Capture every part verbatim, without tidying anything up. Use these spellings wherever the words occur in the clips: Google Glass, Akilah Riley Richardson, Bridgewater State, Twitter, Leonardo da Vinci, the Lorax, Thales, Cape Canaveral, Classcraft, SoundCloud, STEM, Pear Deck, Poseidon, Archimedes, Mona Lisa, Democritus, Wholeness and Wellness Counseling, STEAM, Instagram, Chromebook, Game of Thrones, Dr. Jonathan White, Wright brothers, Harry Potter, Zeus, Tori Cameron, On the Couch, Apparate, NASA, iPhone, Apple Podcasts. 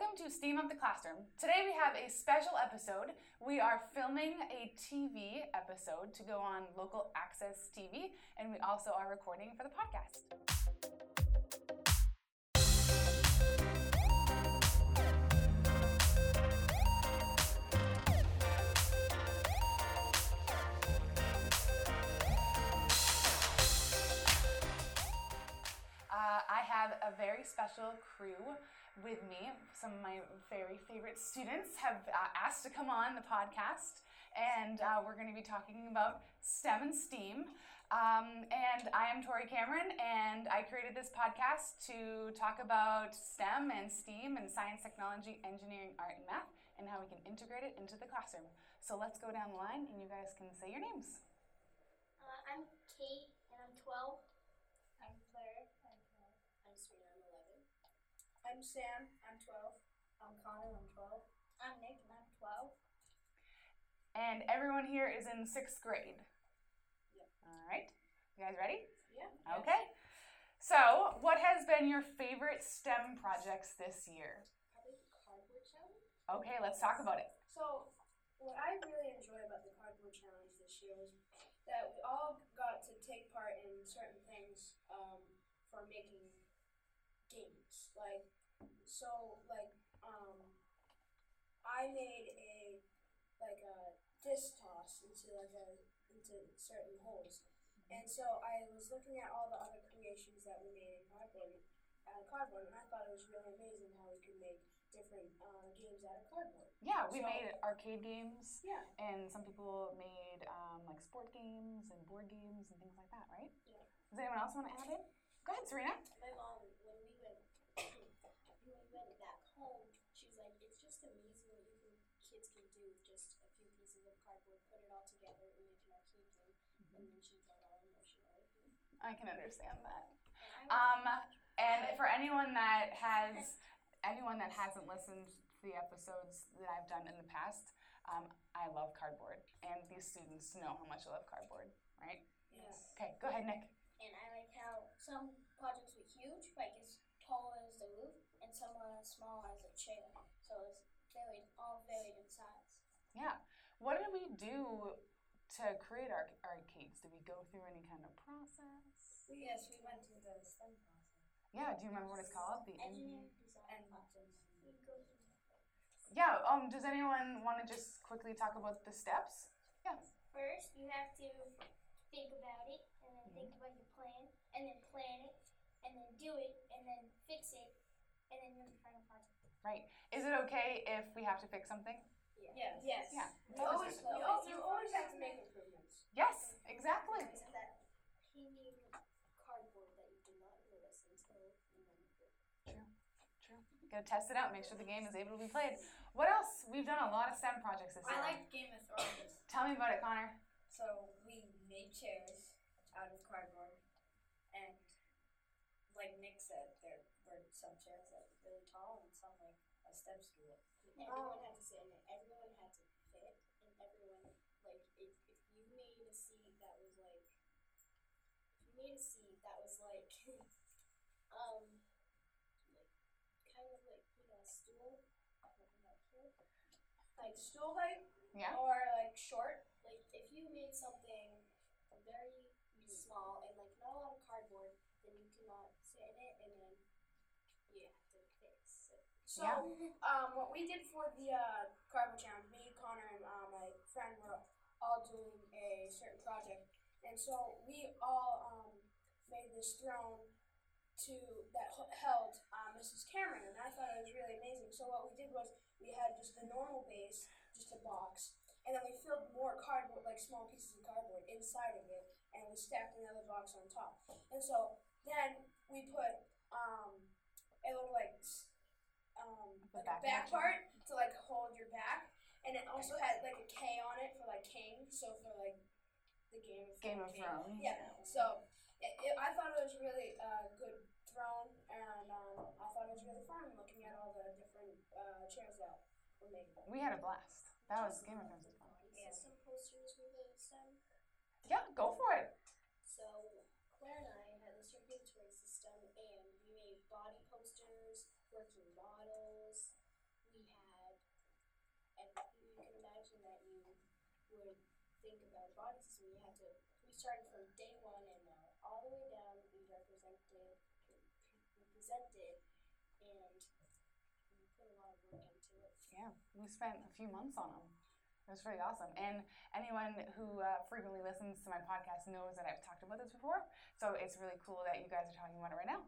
welcome to STEAM Up the Classroom. Today we have a special episode. We are filming a T V episode to go on local access T V, and we also are recording for the podcast. Uh, I have a very special crew with me. Some of my very favorite students have uh, asked to come on the podcast, and uh, we're going to be talking about STEM and STEAM. Um, and I am Tori Cameron, and I created this podcast to talk about STEM and STEAM and science, technology, engineering, art, and math, and how we can integrate it into the classroom. So let's go down the line, and you guys can say your names. Uh, I'm Kate, and I'm twelve. I'm Claire. I'm twelve. I'm Serena. I'm eleven. I'm Sam. I'm twelve. I'm Connor. I'm twelve. I'm Nick. And I'm twelve. And everyone here is in sixth grade. Yep. All right. You guys ready? Yeah. Okay. So, what has been your favorite STEM projects this year? Probably the cardboard challenge. Okay, let's talk about it. So, what I really enjoyed about the cardboard challenge this year was that we all got to take part in certain things um, for making games. Like, so, like, um, I made a, like, a disc toss into, like, a, into certain holes. And so I was looking at all the other creations that we made in cardboard, out of cardboard, and I thought it was really amazing how we could make different uh, games out of cardboard. Yeah, we so, made arcade games. Yeah. And some people made um, like sport games and board games and things like that, right? Yeah. Does anyone else want to add in? Go ahead, Serena. My mom, when we went when we went back home, she was like, "It's just amazing what you can, kids can do with just a few pieces of cardboard, put it all together, and make an arcade game." Mm-hmm. And then she got all emotional. I can understand that. And um, and for anyone that has. Anyone that hasn't listened to the episodes that I've done in the past, um, I love cardboard, and these students know how much I love cardboard, right? Yes. Okay, go ahead, Nick. And I like how some projects were huge, like as tall as the roof, and some were as small as a chair. So it's varied, all varied in size. Yeah. What did we do to create our arcades? Did we go through any kind of process? Yes, we went through the STEM process. Yeah, do you remember what it's called? The engineering design options. Yeah, um, does anyone want to just quickly talk about the steps? Yeah. First, you have to think about it, and then mm-hmm. think about your plan, and then plan it, and then do it, and then fix it, and then you're the final project. Right. Is it okay if we have to fix something? Yeah. Yes. Yes. Yeah. We we always, we always, you always have to make improvements. Yes, exactly. That painting cardboard that you did not notice until you remember. True, true. Gotta test it out, make sure the game is able to be played. What else? We've done a lot of STEM projects this year. I like Game of Thrones. Tell me about it, Connor. So we made chairs out of cardboard, and like Nick said, there were some chairs that were really tall and some like a STEM stool. Everyone had to sit in it. Everyone had to fit, and everyone like if, if you made a seat that was like. Made a seat that was like, um, like kind of like you know a stool, like stool height, yeah, or like short. Like if you made something very mm. small and like not a lot of cardboard, then you cannot sit in it, and then you have to fix it. So yeah. um, what we did for the uh, cardboard challenge, me, Connor, and uh, my friend were all doing a certain project. And so we all um, made this throne to that held uh, Missus Cameron, and I thought it was really amazing. So what we did was we had just the normal base, just a box, and then we filled more cardboard, like small pieces of cardboard, inside of it, and we stacked another box on top. And so then we put um, a little like um, like back a back part to like hold your back, and it also had like a K on it for like king, so for like. The Game of, Game of Thrones. Yeah, so it, it, I thought it was really a uh, good throne, and um, I thought it was really fun looking at all the different uh, chairs that were made. We had a blast. That was Game of Thrones. Yeah. Some posters were made STEM. Yeah, go for it. So Claire and I had this year towards the STEM, and we made body posters, working models, would think about body system. We had to, we started from day one and now all the way down we are presented, presented and we put a lot of work into it. Yeah, we spent a few months on them. It was really awesome. And anyone who uh, frequently listens to my podcast knows that I've talked about this before, so it's really cool that you guys are talking about it right now.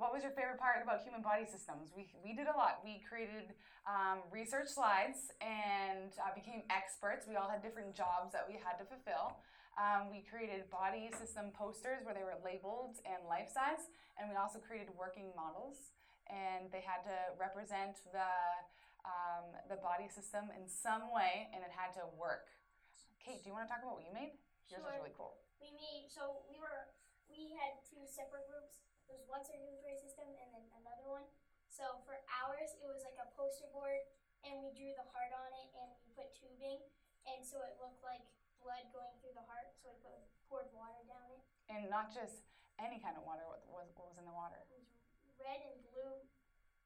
What was your favorite part about human body systems? We we did a lot. We created um, research slides and uh, became experts. We all had different jobs that we had to fulfill. Um, we created body system posters where they were labeled and life-size, and we also created working models. And they had to represent the um, the body system in some way, and it had to work. Kate, do you want to talk about what you made? Yours sure. was really cool. We made so we were we had two separate groups. There was one circulatory system and then another one. So for ours, it was like a poster board, and we drew the heart on it, and we put tubing, and so it looked like blood going through the heart. So we put, poured water down it. And not just any kind of water. What was what was in the water? It was red and blue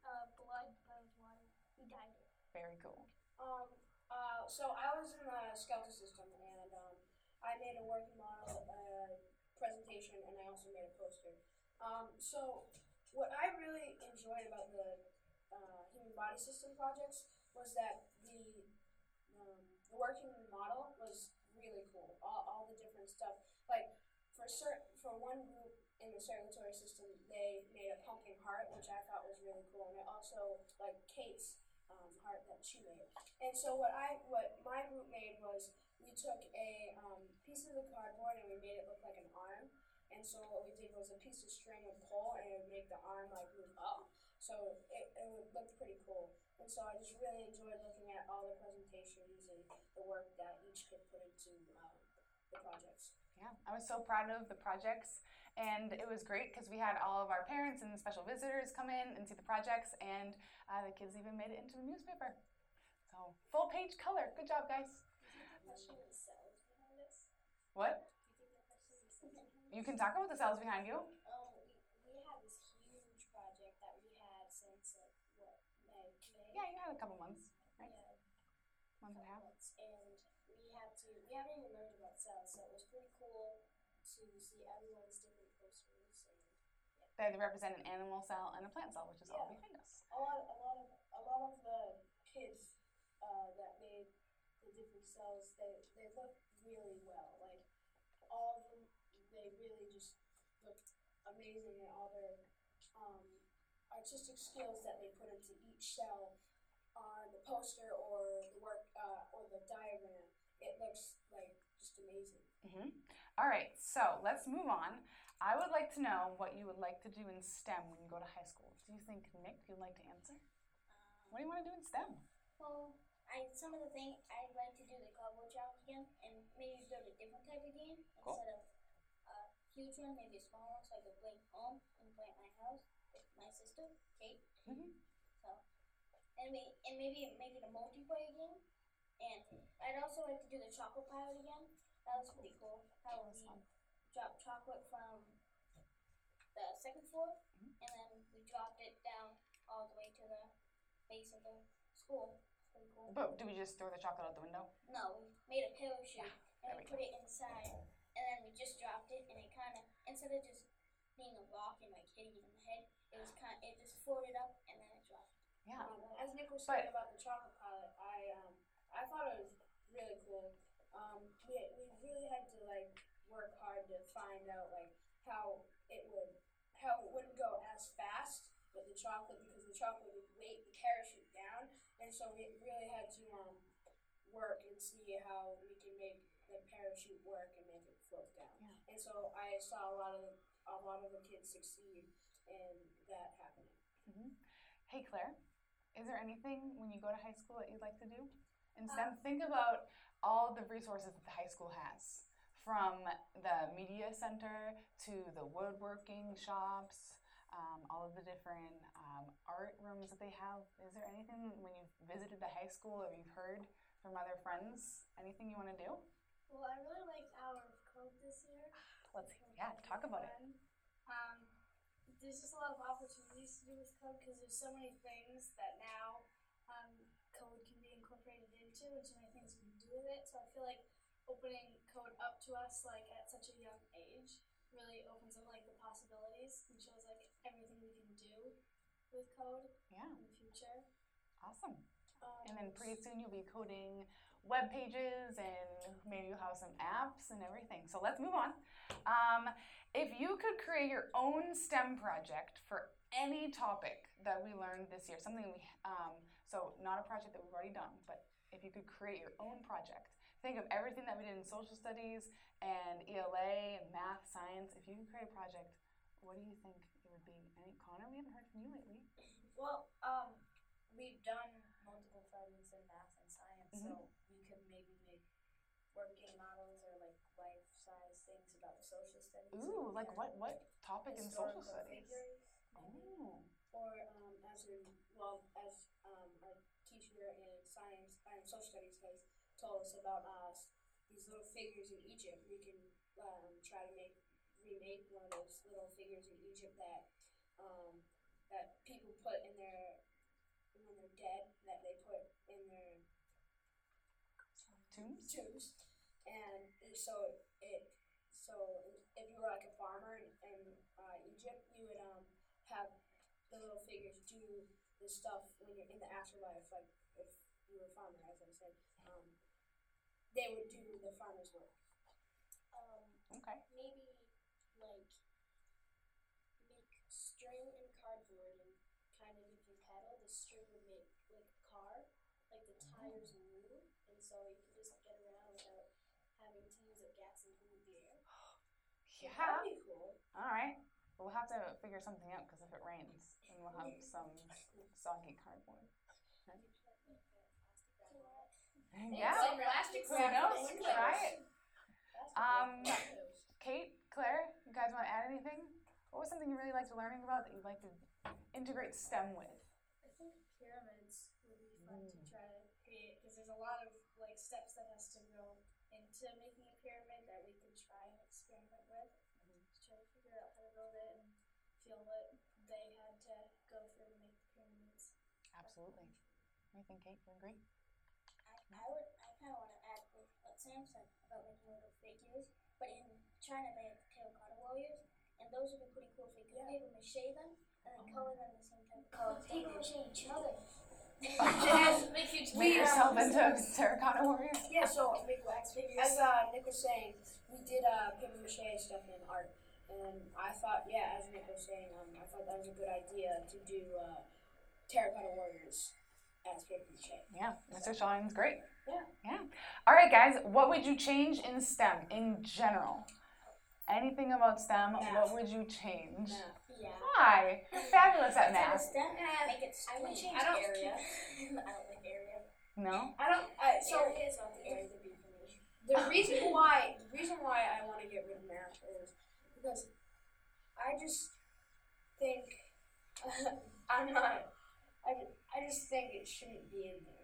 uh, blood of water. We dyed it. Very cool. Um. Uh. So I was in the skeletal system, and um, I made a working model, a presentation, and I also made a poster. Um, so, what I really enjoyed about the uh, human body system projects was that the, um, the working model was really cool. All, all the different stuff. Like, for cert- for one group in the circulatory system, they made a pumping heart, which I thought was really cool. And it also, like, Kate's um, heart that she made. And so what I what my group made was we took a um, piece of the cardboard and we made it look like an arm. And so what we did was a piece of string and pole, and it would make the arm like move up. So it, it looked pretty cool. And so I just really enjoyed looking at all the presentations and the work that each could put into um, the projects. Yeah, I was so proud of the projects, and it was great because we had all of our parents and special visitors come in and see the projects, and uh, the kids even made it into the newspaper. So full page color. Good job, guys. What? You can talk about the cells behind you. Um, we, we had this huge project that we had since like what May. May? Yeah, you had a couple months, right? Yeah, month and a half. Months. And we had to. We haven't even learned about cells, so it was pretty cool to see everyone's different posters. And, yeah. They had to represent an animal cell and a plant cell, which is yeah. all behind us. A lot, a lot of, a lot of the kids uh, that made the different cells, they they looked really well, like. All of them, they really just looked amazing at all their um, artistic skills that they put into each cell on the poster or the work uh, or the diagram. It looks like just amazing. Mm-hmm. All right, so let's move on. I would like to know what you would like to do in STEM when you go to high school. Do you think, Nick, you'd like to answer? Um, what do you want to do in STEM? Well, I, some of the things I'd like to do the cardboard challenge again, and maybe build a different type of game cool. instead of a huge one, maybe a small one, so I could play at home and play at my house with my sister, Kate. Mm-hmm. So, and we and maybe make it a multiplayer game. And I'd also like to do the chocolate pilot again. That was pretty cool. How we dropped chocolate from the second floor, mm-hmm. and then we dropped it down all the way to the base of the school. Cool. But do we just throw the chocolate out the window? No, we made a parachute yeah, and we, we put go. it inside, and then we just dropped it, and it kind of instead of just being a rock and like hitting it in the head, it was kind it just floated up and then it dropped. Yeah. Um, as Nick was saying but, about the chocolate pilot, I um I thought it was really cool. Um, we we really had to like work hard to find out like how it would how it wouldn't go as fast. With the chocolate, because the chocolate would weight the parachute down, and so we really had to um, work and see how we can make the parachute work and make it float down. Yeah. And so I saw a lot of the, a lot of the kids succeed in that happening. Mm-hmm. Hey Claire, is there anything when you go to high school that you'd like to do? And um, think about all the resources that the high school has, from the media center to the woodworking shops. Um, all of the different um, art rooms that they have. Is there anything when you've visited the high school or you've heard from other friends, anything you want to do? Well, I really liked Hour of Code this year. Let's yeah, talk about it. Um, there's just a lot of opportunities to do with code because there's so many things that now um, code can be incorporated into and so many things we can do with it. So I feel like opening code up to us like at such a young age really opens up like the possibilities and shows like everything we can do with code yeah. in the future. Awesome. Um, and then pretty soon you'll be coding web pages and maybe you'll have some apps and everything. So let's move on. Um, if you could create your own STEM project for any topic that we learned this year, something we, um, so not a project that we've already done, but if you could create your own project, think of everything that we did in social studies and E L A and math, science. If you could create a project, what do you think it would be? I think, Connor, we haven't heard from you lately. Well, um, we've done multiple fragments in math and science, mm-hmm. so we could maybe make working models or like life-size things about the social studies. Ooh, like, like what what topic in social studies? Figures, oh. Or um, as in, well, as um, our teacher in science and social studies has told us about uh, these little figures in Egypt, we can um, try to make remake one of those little figures in Egypt that um, that people put in their. When they're dead, that they put in their tombs. tombs. And so it, so if you were like a farmer in, in uh, Egypt, you would um have the little figures do the stuff when you're in the afterlife. Like if you were a farmer, as I said, um, they would do the farmer's work. Um, okay. Maybe like make string and cardboard and. Kind of if you pedal, the string would make like a car, like the tires move, and so you can just get around without having to use a gas and move the air. Yeah. That'd be cool. All right. Well, we'll have to figure something out because if it rains, then we'll have some soggy cardboard. Right? Yeah. Plastic. Who knows? Try it. Um, Kate, Claire, you guys want to add anything? What was something you really liked learning about that you'd like to integrate STEM with? I think pyramids would be fun mm. to try to create because there's a lot of like steps that has to go into making a pyramid that we can try and experiment with mm-hmm. to try to figure out how to build it and feel what they had to go through to make the pyramids. Absolutely. What do you think, Kate? Do you agree? I, I would. I kind of want to add with what Sam said about making little figures, but in China they have terracotta warriors, and those would be pretty cool figures. Yeah. Maybe mache them. And then color them the same type of color. They crochet each other. Make yourself into a terracotta warrior? Yeah, so make wax figures. As uh, Nick was saying, we did uh, paper mache stuff in art. And I thought, yeah, as Nick was saying, um, I thought that was a good idea to do uh, terracotta warriors as paper mache. Yeah, Mister Sean's great. Yeah. Yeah. All right, guys, what would you change in STEM in general? Anything about STEM, math. What would you change? Math. Yeah. Why? You're fabulous at math. STEM, I make it I would change I don't area. I don't like area. No? I don't, I, so area is not the area to be for me. The reason why, the reason why I want to get rid of math is because I just think, uh, I'm not, I, I just think it shouldn't be in there.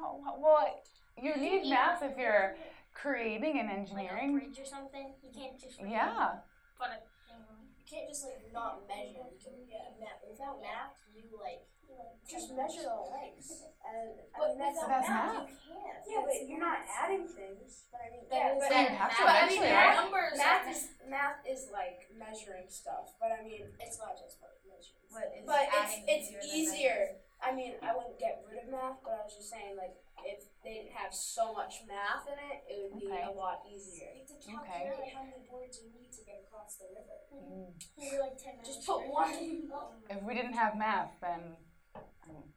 Oh, well, you need yeah. math if you're creating and engineering. Like a bridge or something. You can't just like, yeah. put a thing on. You can't just like not measure. You can get a map. Without math, you like you know, just measure the lengths. And but I mean, that's, that's math. math. You can't. Yeah, that's but you're math. Not adding things. But I mean, yeah, but, but you have to. But I mean, right? numbers. Math is math is like measuring stuff. But I mean, it's not just what it measures. But it's but it's, it's easier. I mean, I wouldn't get rid of math, but I was just saying, like, if they didn't have so much math in it, it would be okay. a lot easier. You have to calculate okay. how many boards you need to get across the river. Mm. Maybe like ten minutes. Just put one. If we didn't have math, then um,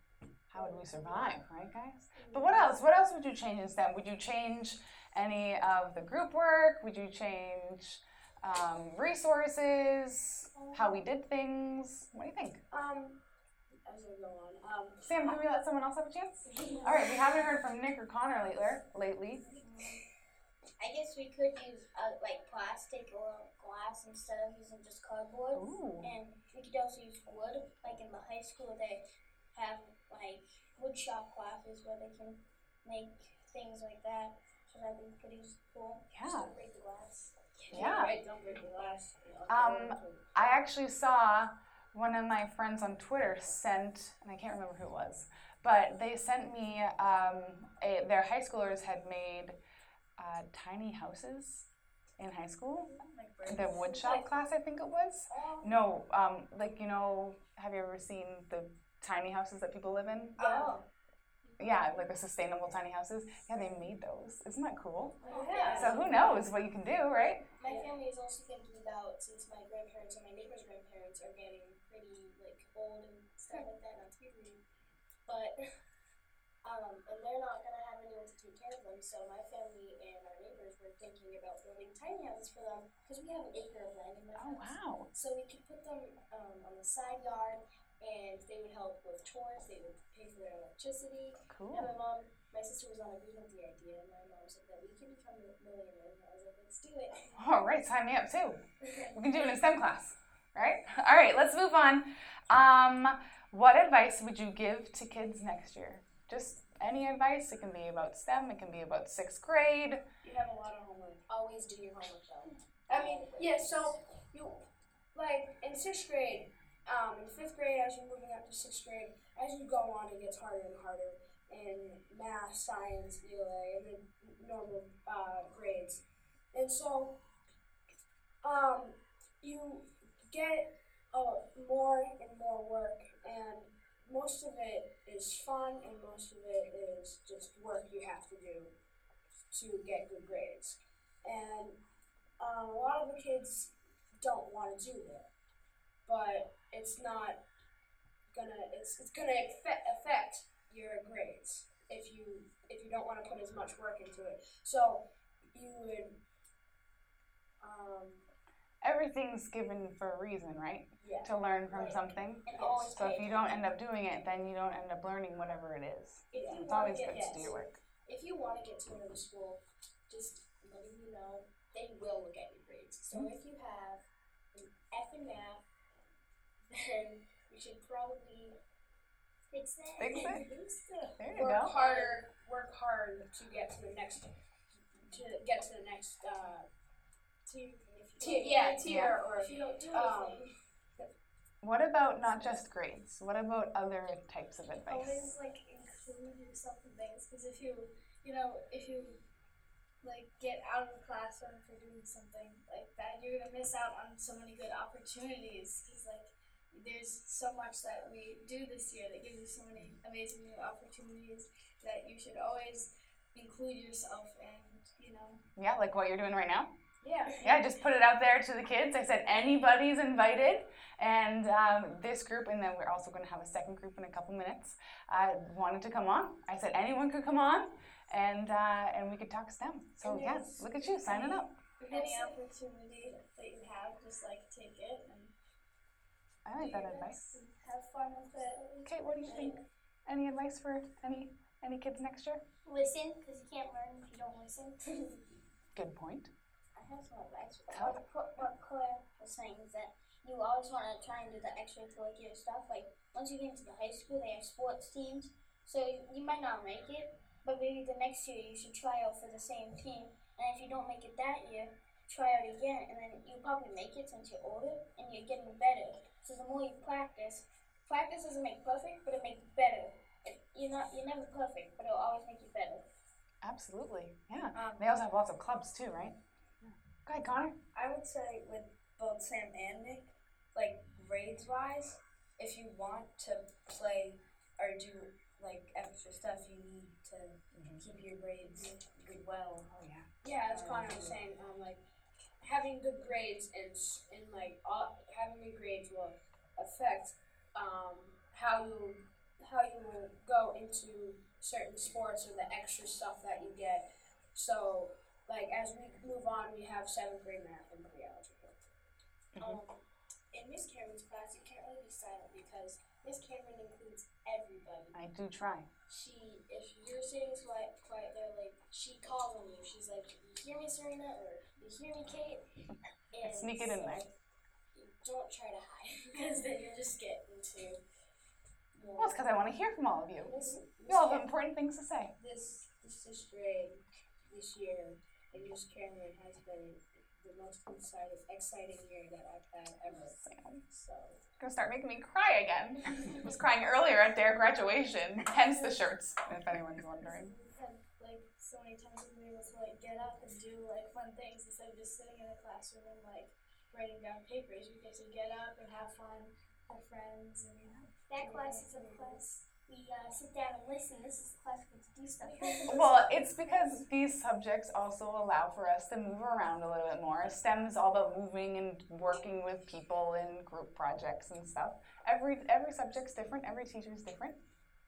how would we survive, right, guys? But what else? What else would you change in STEM? Would you change any of the group work? Would you change um, resources? How we did things? What do you think? Um. I was gonna go on. Um, Sam, can we let someone else have a chance? All right, we haven't heard from Nick or Connor lately. I guess we could use uh, like plastic or glass instead of using just cardboard. Ooh. And we could also use wood. Like in the high school, they have like wood shop classes where they can make things like that. So that'd be pretty cool. Yeah. Just don't break the glass. Yeah. yeah. Right, don't break the glass. Um, I actually saw. one of my friends on Twitter sent, and I can't remember who it was, but they sent me, um, a, their high schoolers had made uh, tiny houses in high school, like the woodshop class, I think it was. No, um, like, you know, have you ever seen the tiny houses that people live in? Oh. Yeah, like the sustainable tiny houses. Yeah, they made those. Isn't that cool? Yeah. So who knows what you can do, right? My family is also thinking about, since my grandparents and my neighbor's grandparents are getting pretty like old and stuff like that, not to be rude, but um, and they're not gonna have anyone to take care of them. So my family and our neighbors were thinking about building tiny houses for them because we have an acre of land in my house. Oh wow! So we could put them um, on the side yard. And they would help with chores, they would pay for their electricity. Cool. And my mom, my sister was on agreeing with the idea, and my mom said that we can become millionaires. And I was like, let's do it. All right, sign me up too. We can do it in STEM class, right? All right, let's move on. Um, what advice would you give to kids next year? Just any advice. It can be about STEM, it can be about sixth grade. You have a lot of homework. Always do your homework though. I mean, yeah, so you, like in sixth grade, Um, in fifth grade, as you're moving up to sixth grade, as you go on, it gets harder and harder in math, science, E L A, and then normal uh, grades. And so, um, you get uh, more and more work, and most of it is fun, and most of it is just work you have to do to get good grades. And uh, a lot of the kids don't want to do that. But it's not gonna it's it's gonna affect, affect your grades if you if you don't want to put as much work into it. So you would. Um, Everything's given for a reason, right? Yeah. To learn from right. something. And yes. So if you don't end up doing it, then you don't end up learning whatever it is. If you it's always get, good yes. to do your work. If you want to get to another school, just letting you know they will look at your grades. So mm-hmm. if you have an F in math, then you should probably fix that. Fix it. There you work go. Work harder. Work hard to get to the next. To get to the next. Uh, tier. tier yeah, tier. Yeah. Or if you don't do um, anything. What about not just grades? What about other types of advice? Always like include yourself in things, because if you, you know, if you. like get out of the classroom for doing something like that, you're gonna miss out on so many good opportunities, because like there's so much that we do this year that gives you so many amazing new opportunities that you should always include yourself and you know. Yeah, like what you're doing right now. Yeah. Yeah, just put it out there to the kids. I said anybody's invited, and um, this group, and then we're also gonna have a second group in a couple minutes. I wanted to come on. I said anyone could come on. And uh, and we could talk STEM. So yes, yeah, look at you, sign it up. Any opportunity that you have, just like take it. And I like that advice. And have fun with it. Kate, what do you think? Any advice for any any kids next year? Listen, because you can't learn if you don't listen. Good point. I have some advice. What Claire was saying is that you always want to try and do the extracurricular stuff. Like once you get into the high school, they have sports teams, so you might not make it. But maybe the next year you should try out for the same team, and if you don't make it that year, try out again, and then you'll probably make it since you're older, and you're getting better. So the more you practice, practice doesn't make perfect, but it makes better. You're not, you're never perfect, but it'll always make you better. Absolutely, yeah. Um, they also have lots of clubs too, right? Yeah. Go ahead, Connor. I would say with both Sam and Nick, like grades-wise, if you want to play or do like extra stuff, you need to mm-hmm. keep your grades good well. Oh yeah. Yeah, as Connor was saying, um, like having good grades and and like all, having good grades will affect um how you how you will go into certain sports or the extra stuff that you get. So like as we move on, we have seventh grade math and pre-algebra. Mm-hmm. Um, in Miss Cameron's class, you can't really be silent because Miss Cameron includes everybody. I do try. She, if you're sitting quiet, quiet there, like, she calls on you. She's like, you hear me, Serena? Or you hear me, Kate? And sneak it in so there. Don't try to hide, because then you'll just get into more. Well, it's because I want to hear from all of you. This, this you all have important things to say. This, this, this grade, this year, and Miss Cameron has been the most exciting, exciting year that I've had ever. So it's gonna start making me cry again. I was crying earlier at their graduation, hence the shirts, if anyone's wondering. Like so many times we were able to like get up and do like fun things instead of just sitting in a classroom and like writing down papers. You get to get up and have fun, have friends, and you know. That class is a class we uh, sit down and listen. This is a class we do stuff. Well, it's because these subjects also allow for us to move around a little bit more. STEM is all about moving and working with people and group projects and stuff. Every every subject's different. Every teacher's different.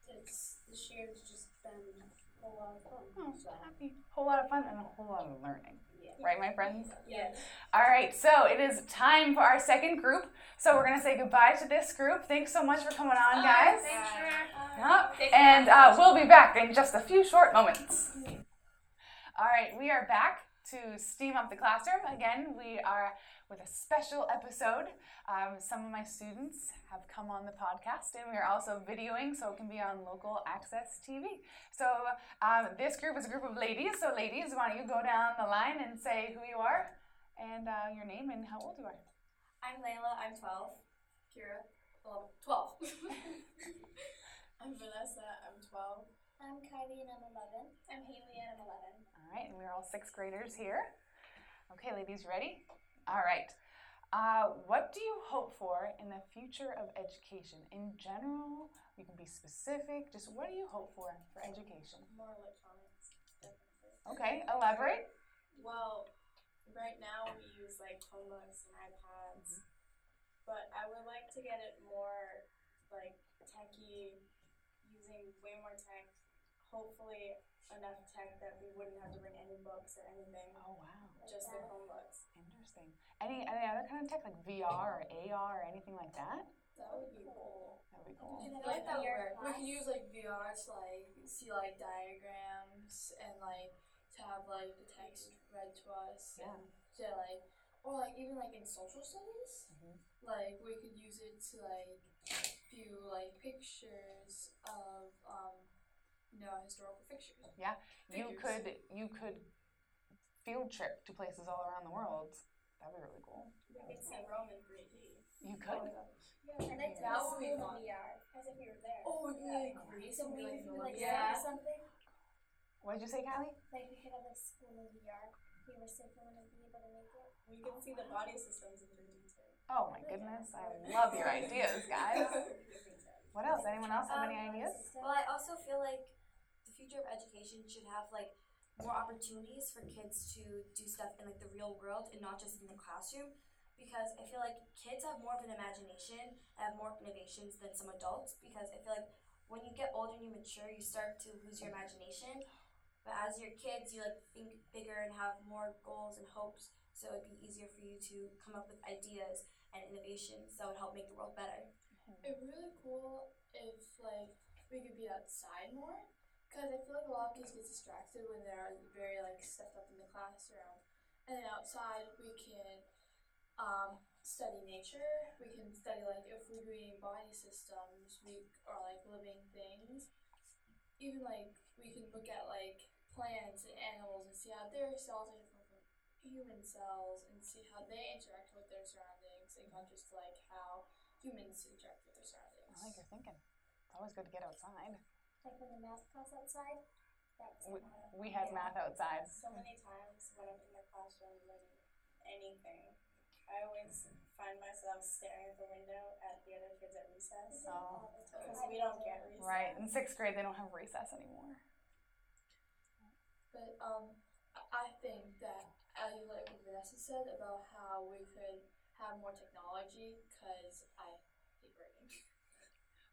It's this year's just been. A whole lot of fun. Oh, so happy. Whole lot of fun and a whole lot of learning. Yeah. Right, my friends? Yes. All right, so it is time for our second group. So we're going to say goodbye to this group. Thanks so much for coming on, oh, guys. Thanks for uh, yep. And uh, we'll be back in just a few short moments. All right, we are back to Steam Up the Classroom. Again, we are with a special episode. Um, some of my students have come on the podcast, and we're also videoing, so it can be on local access T V. So um, this group is a group of ladies. So ladies, why don't you go down the line and say who you are, and uh, your name, and how old you are. I'm Layla, I'm twelve. Kira, well, twelve. I'm Vanessa, I'm twelve. I'm Kylie, and I'm eleven. I'm Haley, and I'm eleven. All right, and we're all sixth graders here. Okay, ladies, ready? All right. Uh, what do you hope for in the future of education? In general, you can be specific. Just what do you hope for for education? More electronics. Definitely. Okay, elaborate. Well, right now we use like Chromebooks and iPads, mm-hmm. but I would like to get it more like techy, using way more tech. Hopefully enough tech that we wouldn't have to bring any books or anything. Oh wow! Just like the Chromebooks. Interesting. Any any other kind of tech like V R or A R or anything like that? That would be cool. That would be cool. I like that word. We can use like V R to like see like diagrams and like to have like the text read to us. Yeah. To like or like even like in social studies, mm-hmm. like we could use it to like view like pictures of um. No, historical pictures. Yeah, you Figures. could you could field trip to places all around the world. That would be really cool. Yeah, it's like Rome in three D. You could. Yeah, and then that would be fun. V R, as if we were there. Oh, yeah, Greece and we could like yeah. something. What did you say, Callie? Like we could have like school in V R. We were so cool to be able to make it. We can see the body systems in three D too. Oh my goodness! I love your ideas, guys. What else? Anyone else have um, any ideas? Well, I also feel like. Future of education should have like more opportunities for kids to do stuff in like the real world and not just in the classroom, because I feel like kids have more of an imagination and have more innovations than some adults, because I feel like when you get older and you mature, you start to lose your imagination, but as your kids you like think bigger and have more goals and hopes, so it'd be easier for you to come up with ideas and innovations that would help make the world better. It'd be really cool if like we could be outside more. Because I feel like a lot of kids get distracted when they're very like stuffed up in the classroom, and then outside we can um, study nature. We can study like if we're doing body systems, we are like living things. Even like we can look at like plants and animals and see how their cells are different from human cells, and see how they interact with their surroundings, and not just like how humans interact with their surroundings. I like your thinking. It's always good to get outside. Like when the math class outside, that was we, we had yeah. math outside. So many times when I'm in the classroom learning anything, I always find myself staring at the window at the other kids at recess. Oh. Because we don't get recess. Right, in sixth grade they don't have recess anymore. But um, I think that, as like what Vanessa said about how we could have more technology, because I hate writing.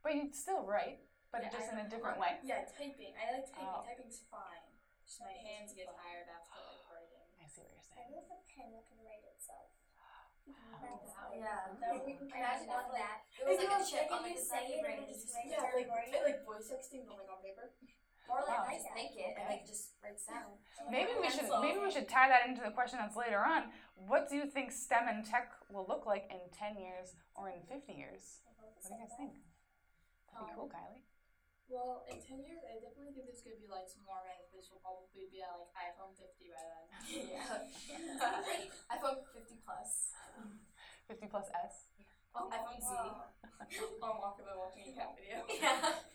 But you still write. But yeah, just I in a different like, way. Yeah, typing. I like typing. Oh. Typing's fine. Just my hands get tired after like writing. I see what you're saying. I love a pen that can write itself. Wow. Wow. Yeah. No, we can imagine all that. It was like, like a chip on like the side of your brain. Yeah, like, like voice texting but like on paper. Or like wow. I just make it and like just write sound. Maybe we should maybe we should tie that into the question that's later on. What do you think STEM and tech will look like in ten years or in fifty years? What do you guys think? That'd be cool, Kylie. Well, in ten years, I definitely think there's going to be, like, smart rings, which will probably be at, like, iPhone fifty by then. Yeah. iPhone fifty plus. fifty plus S? Yeah. Oh, iPhone Z. On Walk of the Walking Cat video. Yeah.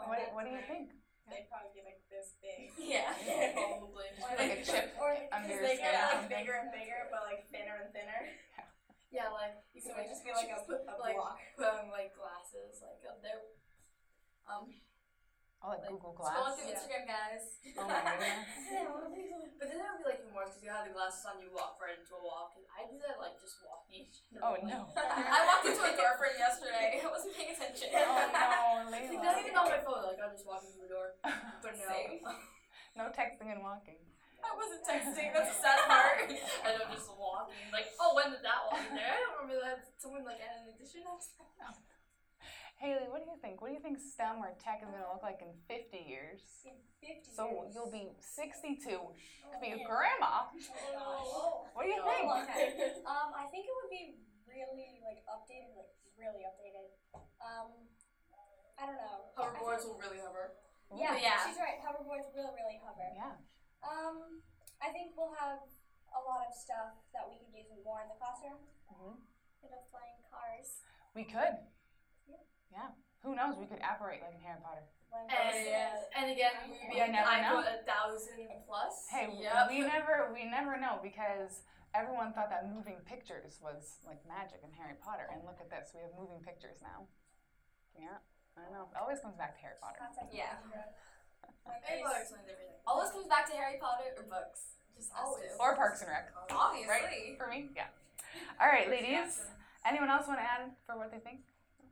Oh, what, what do you think? They'd probably be, like, this big. Yeah. yeah. Probably. Or like a chip under your skin. They get, like, bigger and bigger, but, like, thinner and thinner. Yeah. Yeah, like, you so could just be like a, a like, block. Um, like, glasses, like, up there. Um, oh, like, like Google Glass? Scroll through yeah. Instagram, guys. Oh, my goodness. Yeah, but then that would be, like, even worse, because you have the glasses on, you walk right into a wall. I do that, like, just walking. Oh, no. I walked into a door frame yesterday. I wasn't paying attention. Oh, no, Layla. Like, not even on my phone. Like, I'm just walking through the door. But no. No texting and walking. I wasn't texting, that's the sad part. And I'm just walking, like, oh, when did that walk in there? I don't remember that someone, like, had an addition. Haley, what do you think? What do you think STEM or tech is going to look like in fifty years? In fifty years? So you'll be sixty-two. Oh, could be a grandma. Oh, what do you think? Okay. Um, I think it would be really, like, updated, like, really updated. Um, I don't know. Hoverboards will really hover. Yeah, yeah, she's right. Hoverboards will really hover. Yeah. Um, I think we'll have a lot of stuff that we could use more in the classroom. Mm-hmm. Instead of flying cars. We could. Yeah. yeah. Who knows? We could apparate like in Harry Potter. And, yes. and again, we could be an iPhone a thousand plus. Hey, yep. we never we never know because everyone thought that moving pictures was like magic in Harry Potter, and look at this, we have moving pictures now. Yeah, I know. It always comes back to Harry Potter. Yeah. Harry Potter explains everything. Always comes back to Harry Potter or books. Just always. Or Parks and Rec. Obviously. Right? For me, yeah. All right, ladies. Anyone else want to add for what they think?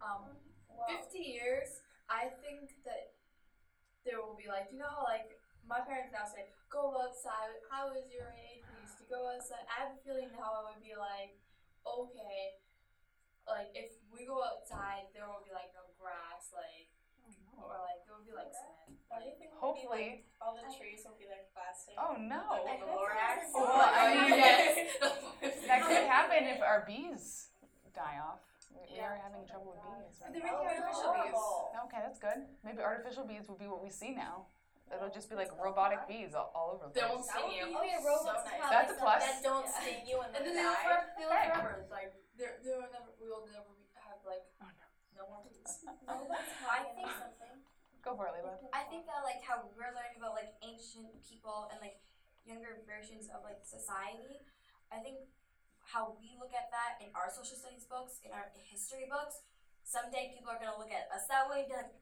Um, well, fifty years, I think that there will be like, you know how like my parents now say, go outside. I was your age. We used to go outside. I have a feeling now I would be like, okay, like if we go outside, there will be like no grass, like. Or like it would be like cement. Hopefully, like, all the trees will be like plastic. Oh no! Like the Lorax. Oh, I mean, yes. That could happen if our bees die off. We yeah. are having trouble with bees. Right? Are they making oh, artificial bees? Okay, that's good. Maybe artificial bees will be what we see now. It'll just be like robotic bees all, all over the place. They won't sting you. Oh yeah, robots. So nice. That's a plus. That don't yeah. sting you and, and then die. They'll forever. Like there, there will never. We will never have like. Oh, no. No more bees. No, I think something. Go for it, Layla. I think that like how we're learning about like ancient people and like younger versions of like society. I think how we look at that in our social studies books, in our history books, someday people are gonna look at us that way and be like,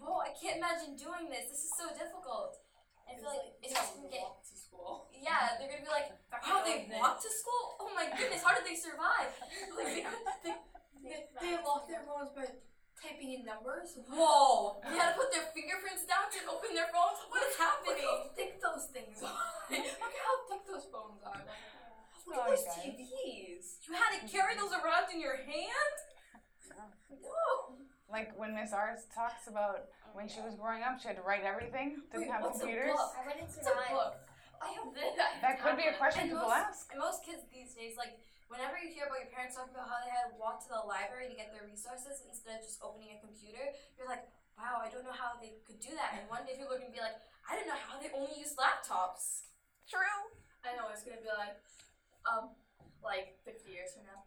whoa, I can't imagine doing this. This is so difficult. I feel like, like it's just gonna get walk to school. Yeah, they're gonna be like, how they walk to school? Oh my goodness, how did they survive? Like they they, they, they lock their phones by typing in numbers. Whoa! They had to put their fingerprints down to open their phones. What is happening? Look how thick those things are. Look how thick those phones are. Look at those T Vs. You had to carry those around in your hand? No. Like when Miss Ars talks about when she was growing up, she had to write everything. Didn't Wait, have what's computers. A book? I read it to my book. I have this. That could be a question and people most, ask. And most kids these days, like whenever you hear about your parents talking about how they had to walk to the library to get their resources instead of just opening a computer, you're like, wow, I don't know how they could do that. And one day people are gonna be like, I don't know how they only use laptops. True. I know it's gonna be like, um, like fifty years from now.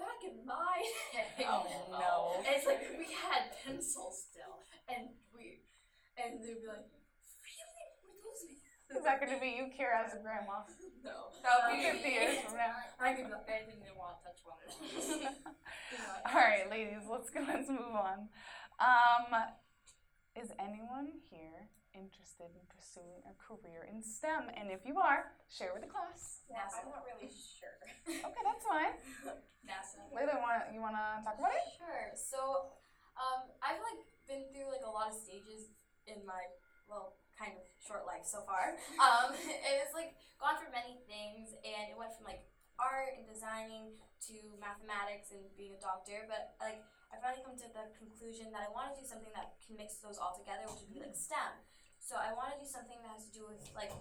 Back in my day, oh no! And it's like we had pencils still, and we, and they'd be like, "Really? Were those?" Is that going to be you, Kira, as a grandma? No, that would be fifty years from now. I could not. I didn't want to touch one of those. All right, ladies, let's go. Let's move on. Um, is anyone here interested in pursuing a career in STEM? And if you are, share with the class. NASA. I'm not really sure. Okay, that's fine. NASA. Layla, wanna, you want to talk about it? Sure. So, um, I've like been through like a lot of stages in my well, kind of short life so far. Um, and it's like gone through many things, and it went from like art and designing to mathematics and being a doctor. But like I finally come to the conclusion that I want to do something that can mix those all together, which would be like STEM. So I want to do something that has to do with like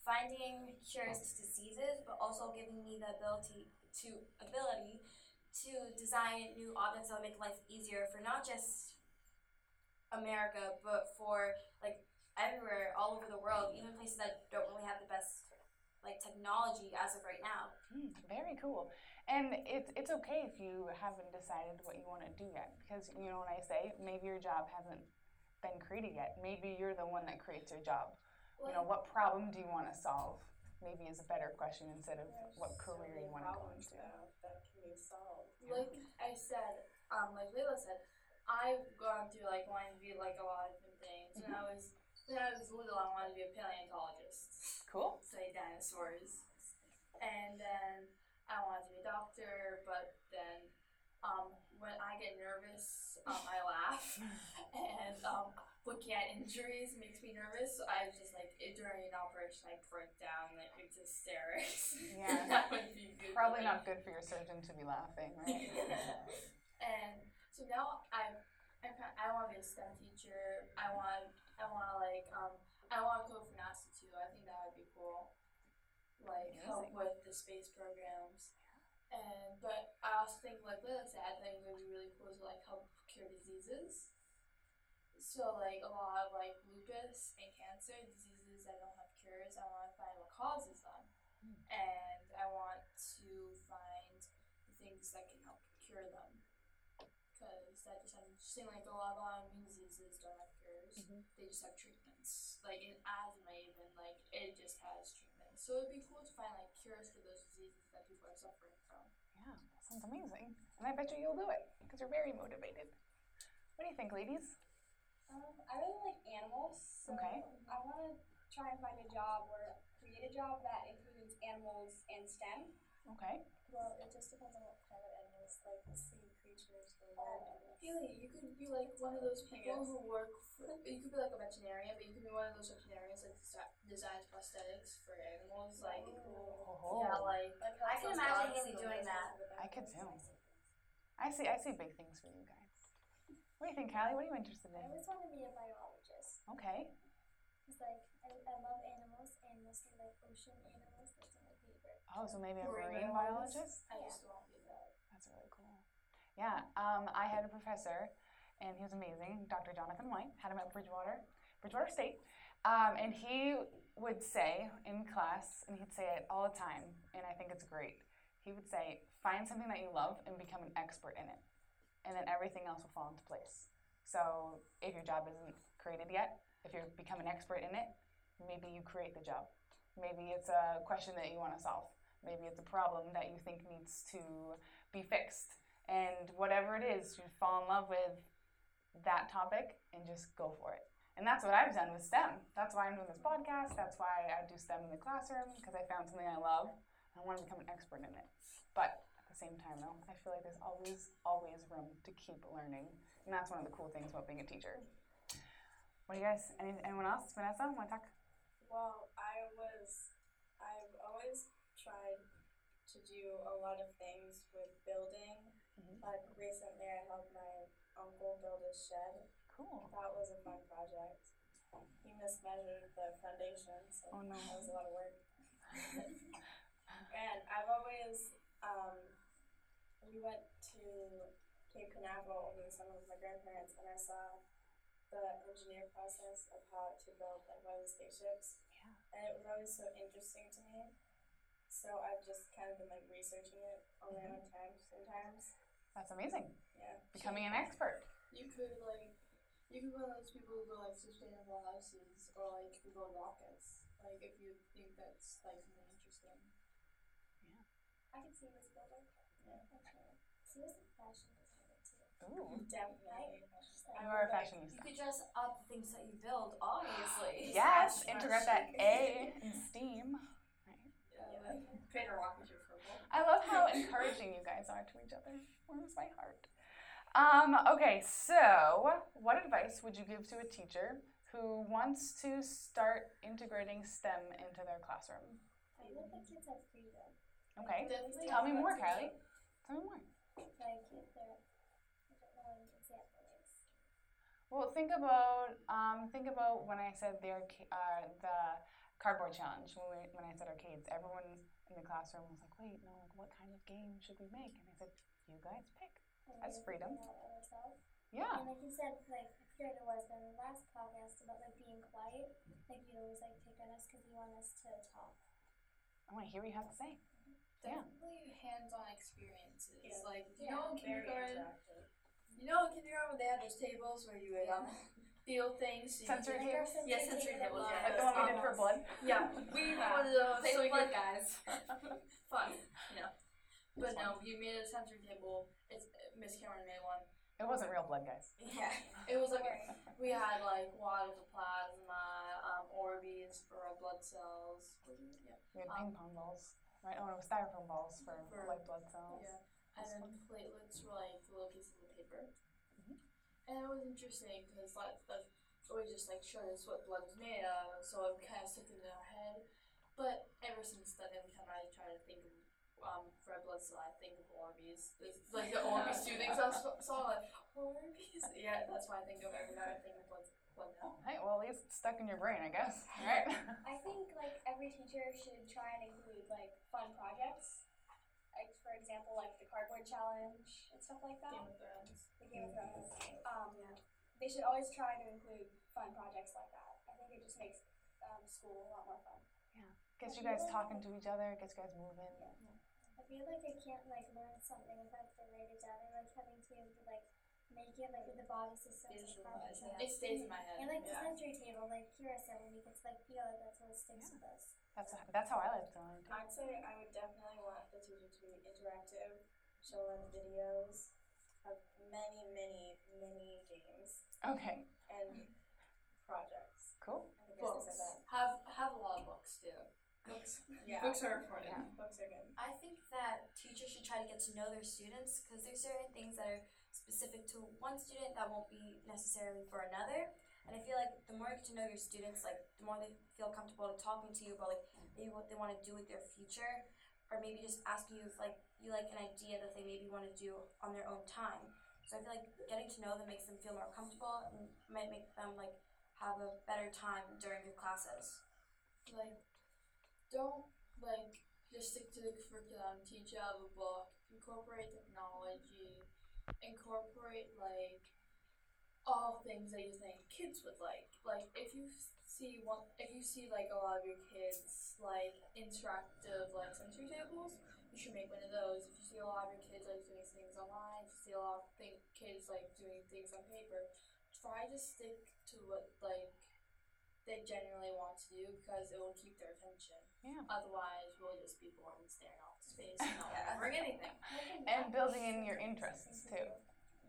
finding cures to diseases, but also giving me the ability to ability to design new objects that will make life easier for not just America, but for like everywhere, all over the world, even places that don't really have the best like technology as of right now. Mm, very cool. And it's it's okay if you haven't decided what you want to do yet, because you know what I say, maybe your job hasn't been created yet. Maybe you're the one that creates your job. Well, you know, what problem do you want to solve? Maybe is a better question instead of what career you want to go into. That can be solved. Yeah. Like I said, um, like Layla said, I've gone through like wanting to be like a lot of different things. Mm-hmm. When I was when I was little, I wanted to be a paleontologist. Cool. Study dinosaurs, and then I wanted to be a doctor. But then, um, when I get nervous, um, I laugh, and um, looking at injuries makes me nervous. So I was just like during an operation, I broke down like into hysterics. Yeah, that would be good. Probably not good for your surgeon to be laughing, right? Yeah. And so now I, I, I want to be a STEM teacher. I want, I want to like, um, I want to go for NASA too. I think that would be cool. Like Amazing. Help with the space programs, yeah. And but I also think like Lila said, I think it would be really cool to like help cure diseases. So like a lot of like lupus and cancer diseases that don't have cures. I want to find what causes them, mm. and I want to find things that can help cure them. Because that just hasn't seemed like a lot of autoimmune diseases don't have cures. Mm-hmm. They just have treatments. Like in asthma, even like it just has treatments. So it'd be cool to find like cures for those diseases that people are suffering from. Yeah, that sounds amazing. And I bet you you'll do it because you're very motivated. What do you think, ladies? Um, I really like animals. So okay. I want to try and find a job or create a job that includes animals and STEM. Okay. Well, it just depends on what kind of animals, like sea creatures or animals. Haley, you could be like one of those people who work for, you could be like a veterinarian, but you could be one of those veterinarians that desi- designs prosthetics for animals, like, oh. yeah, like, like I can imagine Haley doing that. I could too. I see, I see big things for you guys. What do you think, Callie? What are you interested in? I always want to be a biologist. Okay. Because, like, I, I love animals, and mostly, like, ocean animals. That's my favorite. Oh, so maybe a marine biologist? I used to want to be that. That's really cool. Yeah, um, I had a professor, and he was amazing, Doctor Jonathan White. Had him at Bridgewater, Bridgewater State. Um, and he would say in class, and he'd say it all the time, and I think it's great. He would say, find something that you love and become an expert in it. And then everything else will fall into place. So if your job isn't created yet, if you become an expert in it, maybe you create the job. Maybe it's a question that you want to solve. Maybe it's a problem that you think needs to be fixed. And whatever it is, you fall in love with that topic and just go for it. And that's what I've done with STEM. That's why I'm doing this podcast. That's why I do STEM in the classroom, because I found something I love. I want to become an expert in it. But the same time though, I feel like there's always, always room to keep learning. And that's one of the cool things about being a teacher. What do you guys, any, anyone else? Vanessa, want to talk? Well, I was, I've always tried to do a lot of things with building. Mm-hmm. Like recently I helped my uncle build a shed. Cool. That was a fun project. He mismeasured the foundation, so oh, no. that was a lot of work. And I've always, um, we went to Cape Canaveral over the summer with my grandparents, and I saw the engineer process of how to build like one of the spaceships. Yeah. And it was always so interesting to me. So I've just kind of been like researching it on my own time sometimes. That's amazing. Yeah. Becoming an expert. You could like, you could be one of those people who go like sustainable houses or like you could build rockets. Like if you think that's like something interesting. Yeah. I can see this building. Yeah. Okay. So this is fashion designer too. Ooh. Definitely. You are a fashionista. You could dress up the things that you build, obviously. Yes. Integrate that A in STEAM. Right. Yeah. Create a rocket ship for people. I love how encouraging you guys are to each other. Warms my heart. Um, okay. So, what advice would you give to a teacher who wants to start integrating STEM into their classroom? I love that kids have freedom. Okay. Definitely. Tell me more, Kylie. Tell me more. Like, if they're, I don't know what an example is. Well, think about, um, think about when I said the arca- uh, the cardboard challenge. When we, when I said arcades, everyone in the classroom was like, "Wait, no, like, what kind of game should we make?" And I said, "You guys pick." That's freedom. Yeah. And like you said, like, I forget what it was, but in the last podcast about, like, being quiet, like, you always, like, pick on us because you want us to talk. I want to hear what you have to say. Definitely yeah. hands-on experiences. Yeah. Like, you yeah, know in kindergarten, you know in kindergarten they had those tables where you would um, feel things. So sensory tables? Yeah, sensory tables. Yeah, like the one we did for blood? Yeah, we were one of those. They were blood guys. Fun, you know. But no, you made a sensory table. It's uh, Miss Cameron made one. It wasn't real blood, guys. Yeah, it was like we had like water to plasma, um, Orbeez for our blood cells. Yeah. We had um, ping pong balls, right? Oh no, styrofoam balls for, for white blood cells. Yeah, and then platelets were like the little pieces of paper. Mm-hmm. And it was interesting because like we just like showed us what blood was made of, so it kind of stuck in our head. But ever since then, every time I try to think of Um, red blood cell, I think of Orbeez. It's like the Orbeez two things I saw, like, Orbeez? Yeah, that's why I think of every time I think of blood, blood now. Hey, well, at least it's stuck in your brain, I guess. All right. I think, like, every teacher should try and include, like, fun projects. Like, for example, like, the cardboard challenge and stuff like that. Game of Thrones. The Game of Thrones. Um, yeah. They should always try to include fun projects like that. I think it just makes um, school a lot more fun. Yeah. Gets you guys talking to each other. Gets you guys moving. Yeah. yeah. I feel like I can't, like, learn something if I have to write it down. I'm, like, having to, like, make it, like, with the body system. Yeah. It stays in my head. And, like, yeah. the sensory table, like, Kira said, when you get to, like, feel it, that's what sticks yeah. with us. That's how, that's how I like drawing. I'd say I would definitely want the teacher to be interactive, show them videos of many, many, many games. Okay. And projects. Cool. I think books. I said that. Have, have a lot of books, too. Books. Yeah. Books are important. Yeah. Books are good. I think that teachers should try to get to know their students because there's certain things that are specific to one student that won't be necessarily for another. And I feel like the more you get to know your students, like the more they feel comfortable talking to you about like maybe what they want to do with their future, or maybe just asking you if like you like an idea that they maybe want to do on their own time. So I feel like getting to know them makes them feel more comfortable and might make them like have a better time during your classes. Like. Don't, like, just stick to the curriculum, teach out of a book, incorporate technology, incorporate, like, all things that you think kids would like. Like, if you see, one, if you see like, a lot of your kids, like, interactive, like, sensory tables, you should make one of those. If you see a lot of your kids, like, doing things online, if you see a lot of th- kids, like, doing things on paper, try to stick to what, like, they generally want to do because it will keep their attention. Yeah. Otherwise, we'll just be bored and staring off the space and not remembering anything. And building in your interests too.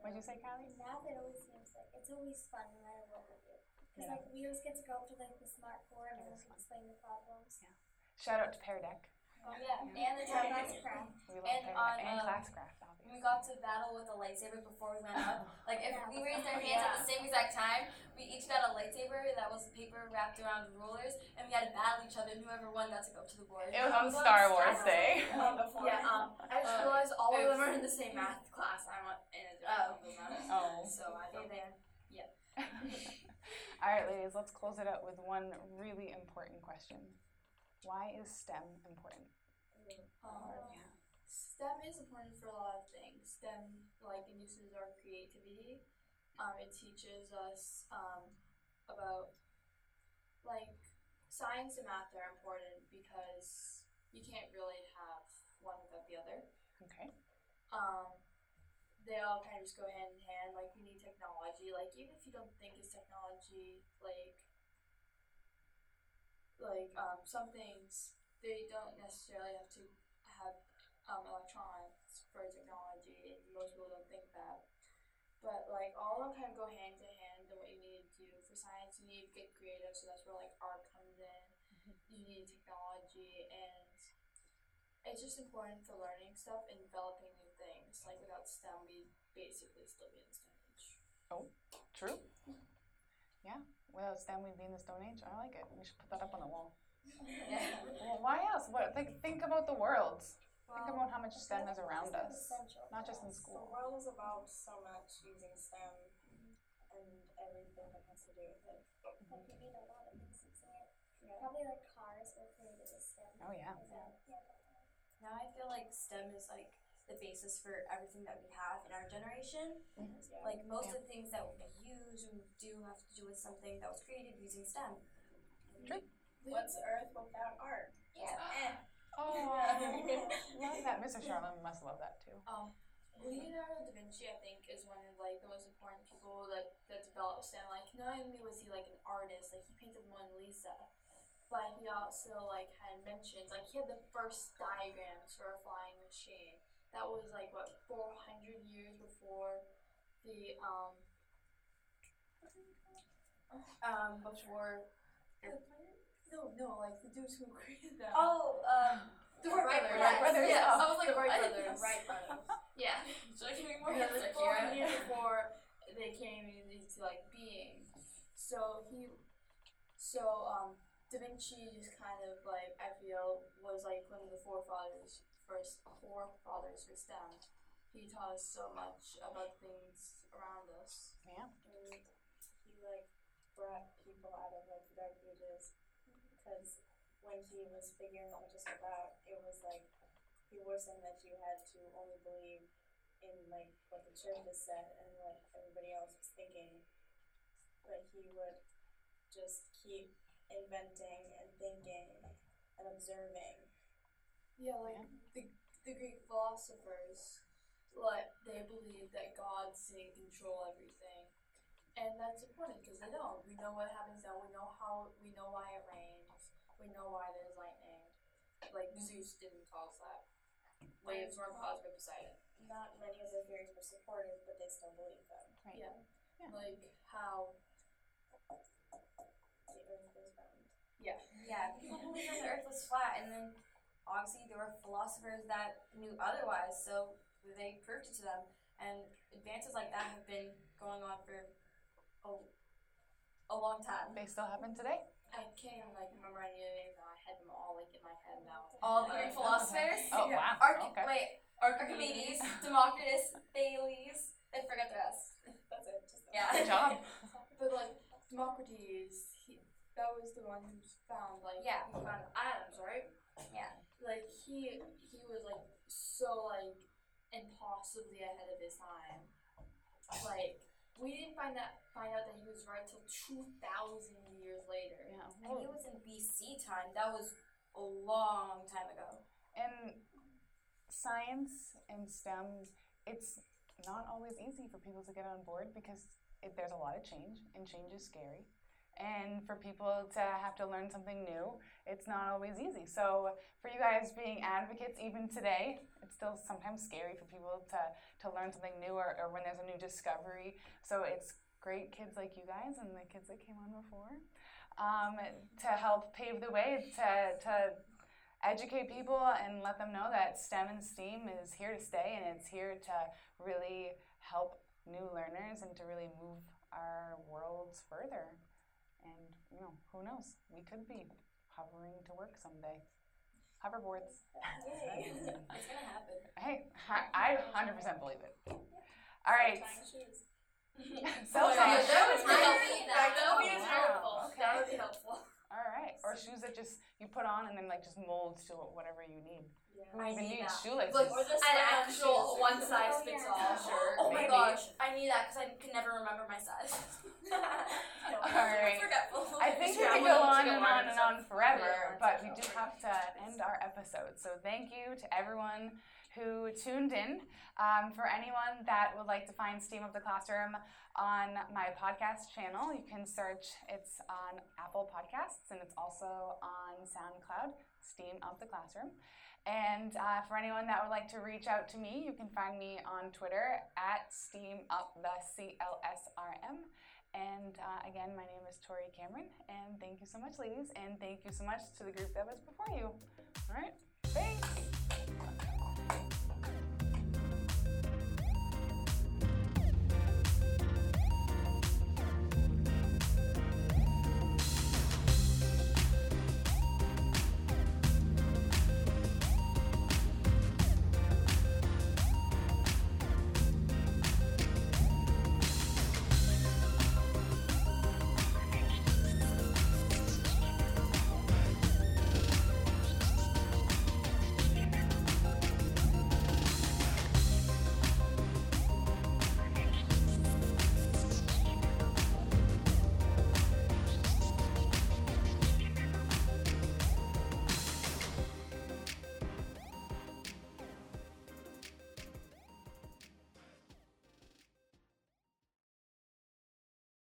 What'd you say, Kylie? Math, it always seems like it's always fun no matter what we do. Because yeah. like we always get to go up to like the smart board and we explain the problems. Yeah. Shout out to Pear Deck. Oh yeah. yeah. And the yeah. Classcraft. We love and Pear on, Deck. And um, Classcraft, obviously. We got to battle with a lightsaber before we went up. Like if yeah. we raised our hands yeah. at the same exact time. We each got a lightsaber that was paper wrapped around rulers, and we had to battle each other, and whoever won got to go up to the board. It was on Star Wars Day. Um, before. Yeah, um, I just uh, realized all of them are in the same math class. I went in a different math class. Oh. So I don't. There. Yeah. All right, ladies, let's close it up with one really important question. Why is STEM important? Uh, yeah. STEM is important for a lot of things. STEM, like, induces our creativity. Um, it teaches us um, about, like, science and math are important because you can't really have one without the other. Okay. Um, they all kind of just go hand in hand. Like, you need technology. Like, even if you don't think it's technology, like, like um, some things, they don't necessarily have to have um, electronics for technology. Most people don't think that. But, like, all of them kind of go hand-to-hand in what you need to do. For science, you need to get creative, so that's where, like, art comes in. Mm-hmm. You need technology, and it's just important for learning stuff and developing new things. Like, without STEM, we'd basically still be in the Stone Age. Oh, true. Yeah, without STEM, we'd be in the Stone Age. I like it. We should put that up on the wall. Yeah. Well, why else? What? Like, think about the world. Think about how much STEM is around us, not just in school. The world is about so much using STEM and everything that has to do with it. Like, you need a lot of things using it. Probably like cars were created with STEM. Oh, yeah. yeah. Now I feel like STEM is like the basis for everything that we have in our generation. Mm-hmm. Yeah. Like most yeah. of the things that we use and do have to do with something that was created using STEM. True. What's Earth without art? Yeah. Oh, love that. Mister Charlotte must love that too. Oh, Leonardo da Vinci, I think, is one of like the most important people that that developed STEM. Like, not only was he like an artist, like he painted Mona Lisa, but he also like had inventions. Like, he had the first diagrams for a flying machine. That was like what four hundred years before the um um before. No, no, like the dudes who created them. Oh, um, the Wright brothers. Wright brothers. Yes. Oh, I was like the Wright brothers. Wright brothers. Yeah. So I can be more like four years before they came into like being. So he, so um, Da Vinci just kind of like I feel was like one of the forefathers, first forefathers for STEM. He taught us so much about things around us. Yeah. And he like brought people out of like the dark ages. Because when he was figuring all just about, it was like he wasn't that you had to only believe in like what the church has said and what everybody else was thinking, but he would just keep inventing and thinking and observing. Yeah, like yeah. the the Greek philosophers, like they believed that God's in control everything. And that's important because they don't. We know what happens now. We know how. We know why it rains. We know why there's lightning. Like Zeus didn't cause that. Waves weren't caused by Poseidon. Not many of their theories were supported, but they still believe them. Right. Yeah. yeah. Like how the Earth was round. Yeah. Yeah. People believed that the Earth was flat, and then obviously there were philosophers that knew otherwise, so they proved it to them. And advances like that have been going on for. Oh, a long time. They still happen today? I can't like remember any of names now. I had them all like in my head now. All the Greek philosophers? Oh, wow. Arch- okay. Wait, Archimedes, Democritus, Thales. I forgot the rest. That's it. Just yeah. Good job. But like, Democritus, he, that was the one who found like, yeah, who found atoms, right? Yeah. Like, he he was like so like impossibly ahead of his time. Like, we didn't find that find out that he was right till two thousand years later. Yeah, and he was in B C time. That was a long time ago. And science and STEM, it's not always easy for people to get on board because it, there's a lot of change, and change is scary. And for people to have to learn something new, it's not always easy. So for you guys being advocates, even today, it's still sometimes scary for people to, to learn something new or, or when there's a new discovery. So it's great kids like you guys and the kids that came on before um, to help pave the way, to, to educate people and let them know that STEM and STEAM is here to stay and it's here to really help new learners and to really move our worlds further. And, you know, who knows? We could be hovering to work someday. Hoverboards. Hey. It's going to happen. Hey, I one hundred percent believe it. All right. Self tying shoes. That would be helpful. That would be helpful. That would be helpful. All right. Or shoes that just you put on and then, like, just molds to whatever you need. Yeah. You don't even need shoelaces. Like, or just an actual one-size-fits-all shirt. Oh, my gosh. I need that because I can never remember my size. All right. I think we can go on and on and on forever, but we do have to end our episode. So thank you to everyone who tuned in. Um, for anyone that would like to find STEAM of the Classroom on my podcast channel, you can search. It's on Apple Podcasts, and it's also on SoundCloud, STEAM of the Classroom. And uh, for anyone that would like to reach out to me, you can find me on Twitter at STEAMUpTheCLSRM. And uh, again, my name is Tori Cameron, and thank you so much, ladies, and thank you so much to the group that was before you. All right.